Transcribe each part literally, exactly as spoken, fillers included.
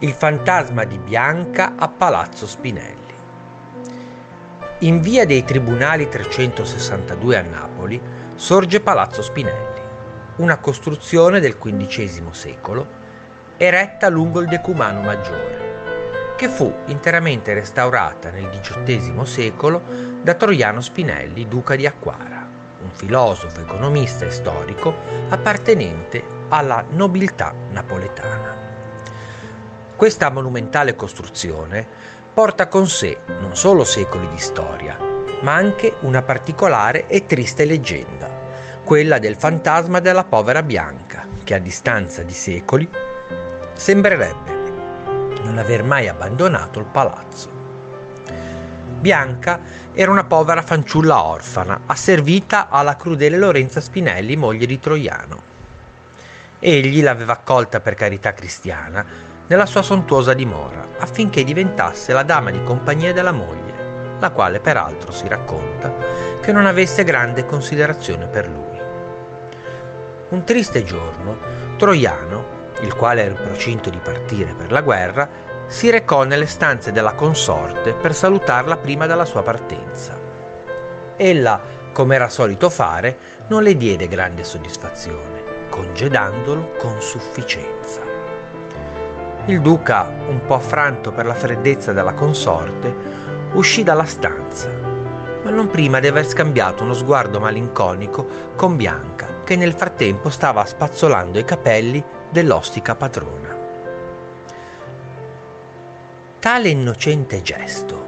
Il fantasma di Bianca a Palazzo Spinelli. In via dei Tribunali trecentosessantadue a Napoli sorge Palazzo Spinelli, una costruzione del quindicesimo secolo eretta lungo il Decumano Maggiore, che fu interamente restaurata nel diciottesimo secolo da Troiano Spinelli, duca di Aquara, un filosofo, economista e storico appartenente alla nobiltà napoletana. Questa monumentale costruzione porta con sé non solo secoli di storia, ma anche una particolare e triste leggenda, quella del fantasma della povera Bianca, che a distanza di secoli sembrerebbe non aver mai abbandonato il palazzo. Bianca era una povera fanciulla orfana, asservita alla crudele Lorenza Spinelli, moglie di Troiano. Egli l'aveva accolta per carità cristiana nella sua sontuosa dimora, affinché diventasse la dama di compagnia della moglie, la quale peraltro si racconta che non avesse grande considerazione per lui. Un triste giorno, Troiano, il quale era in procinto di partire per la guerra, si recò nelle stanze della consorte per salutarla prima della sua partenza. Ella, come era solito fare, non le diede grande soddisfazione, congedandolo con sufficienza. Il duca, un po' affranto per la freddezza della consorte, uscì dalla stanza, ma non prima di aver scambiato uno sguardo malinconico con Bianca, che nel frattempo stava spazzolando i capelli dell'ostica padrona. Tale innocente gesto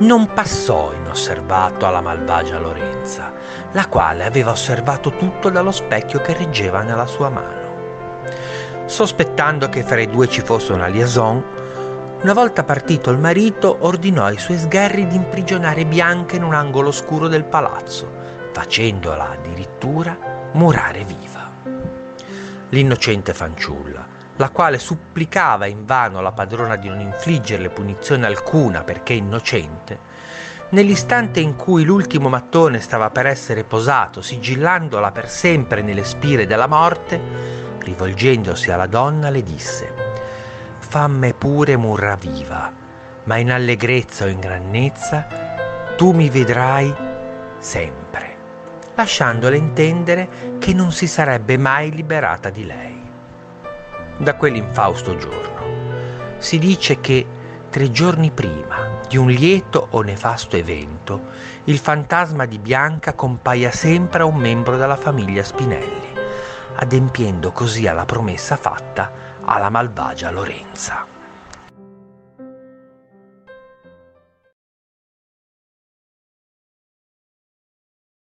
non passò inosservato alla malvagia Lorenza, la quale aveva osservato tutto dallo specchio che reggeva nella sua mano. Sospettando che fra i due ci fosse una liaison, una volta partito il marito ordinò ai suoi sgherri di imprigionare Bianca in un angolo oscuro del palazzo, facendola addirittura murare viva. L'innocente fanciulla, la quale supplicava invano la padrona di non infliggerle punizione alcuna perché innocente, nell'istante in cui l'ultimo mattone stava per essere posato, sigillandola per sempre nelle spire della morte, rivolgendosi alla donna le disse: «Famme pure murra viva, ma in allegrezza o in grandezza tu mi vedrai sempre», lasciandole intendere che non si sarebbe mai liberata di lei. Da quell'infausto giorno si dice che tre giorni prima di un lieto o nefasto evento il fantasma di Bianca compaia sempre a un membro della famiglia Spinelli, adempiendo così alla promessa fatta alla malvagia Lorenza.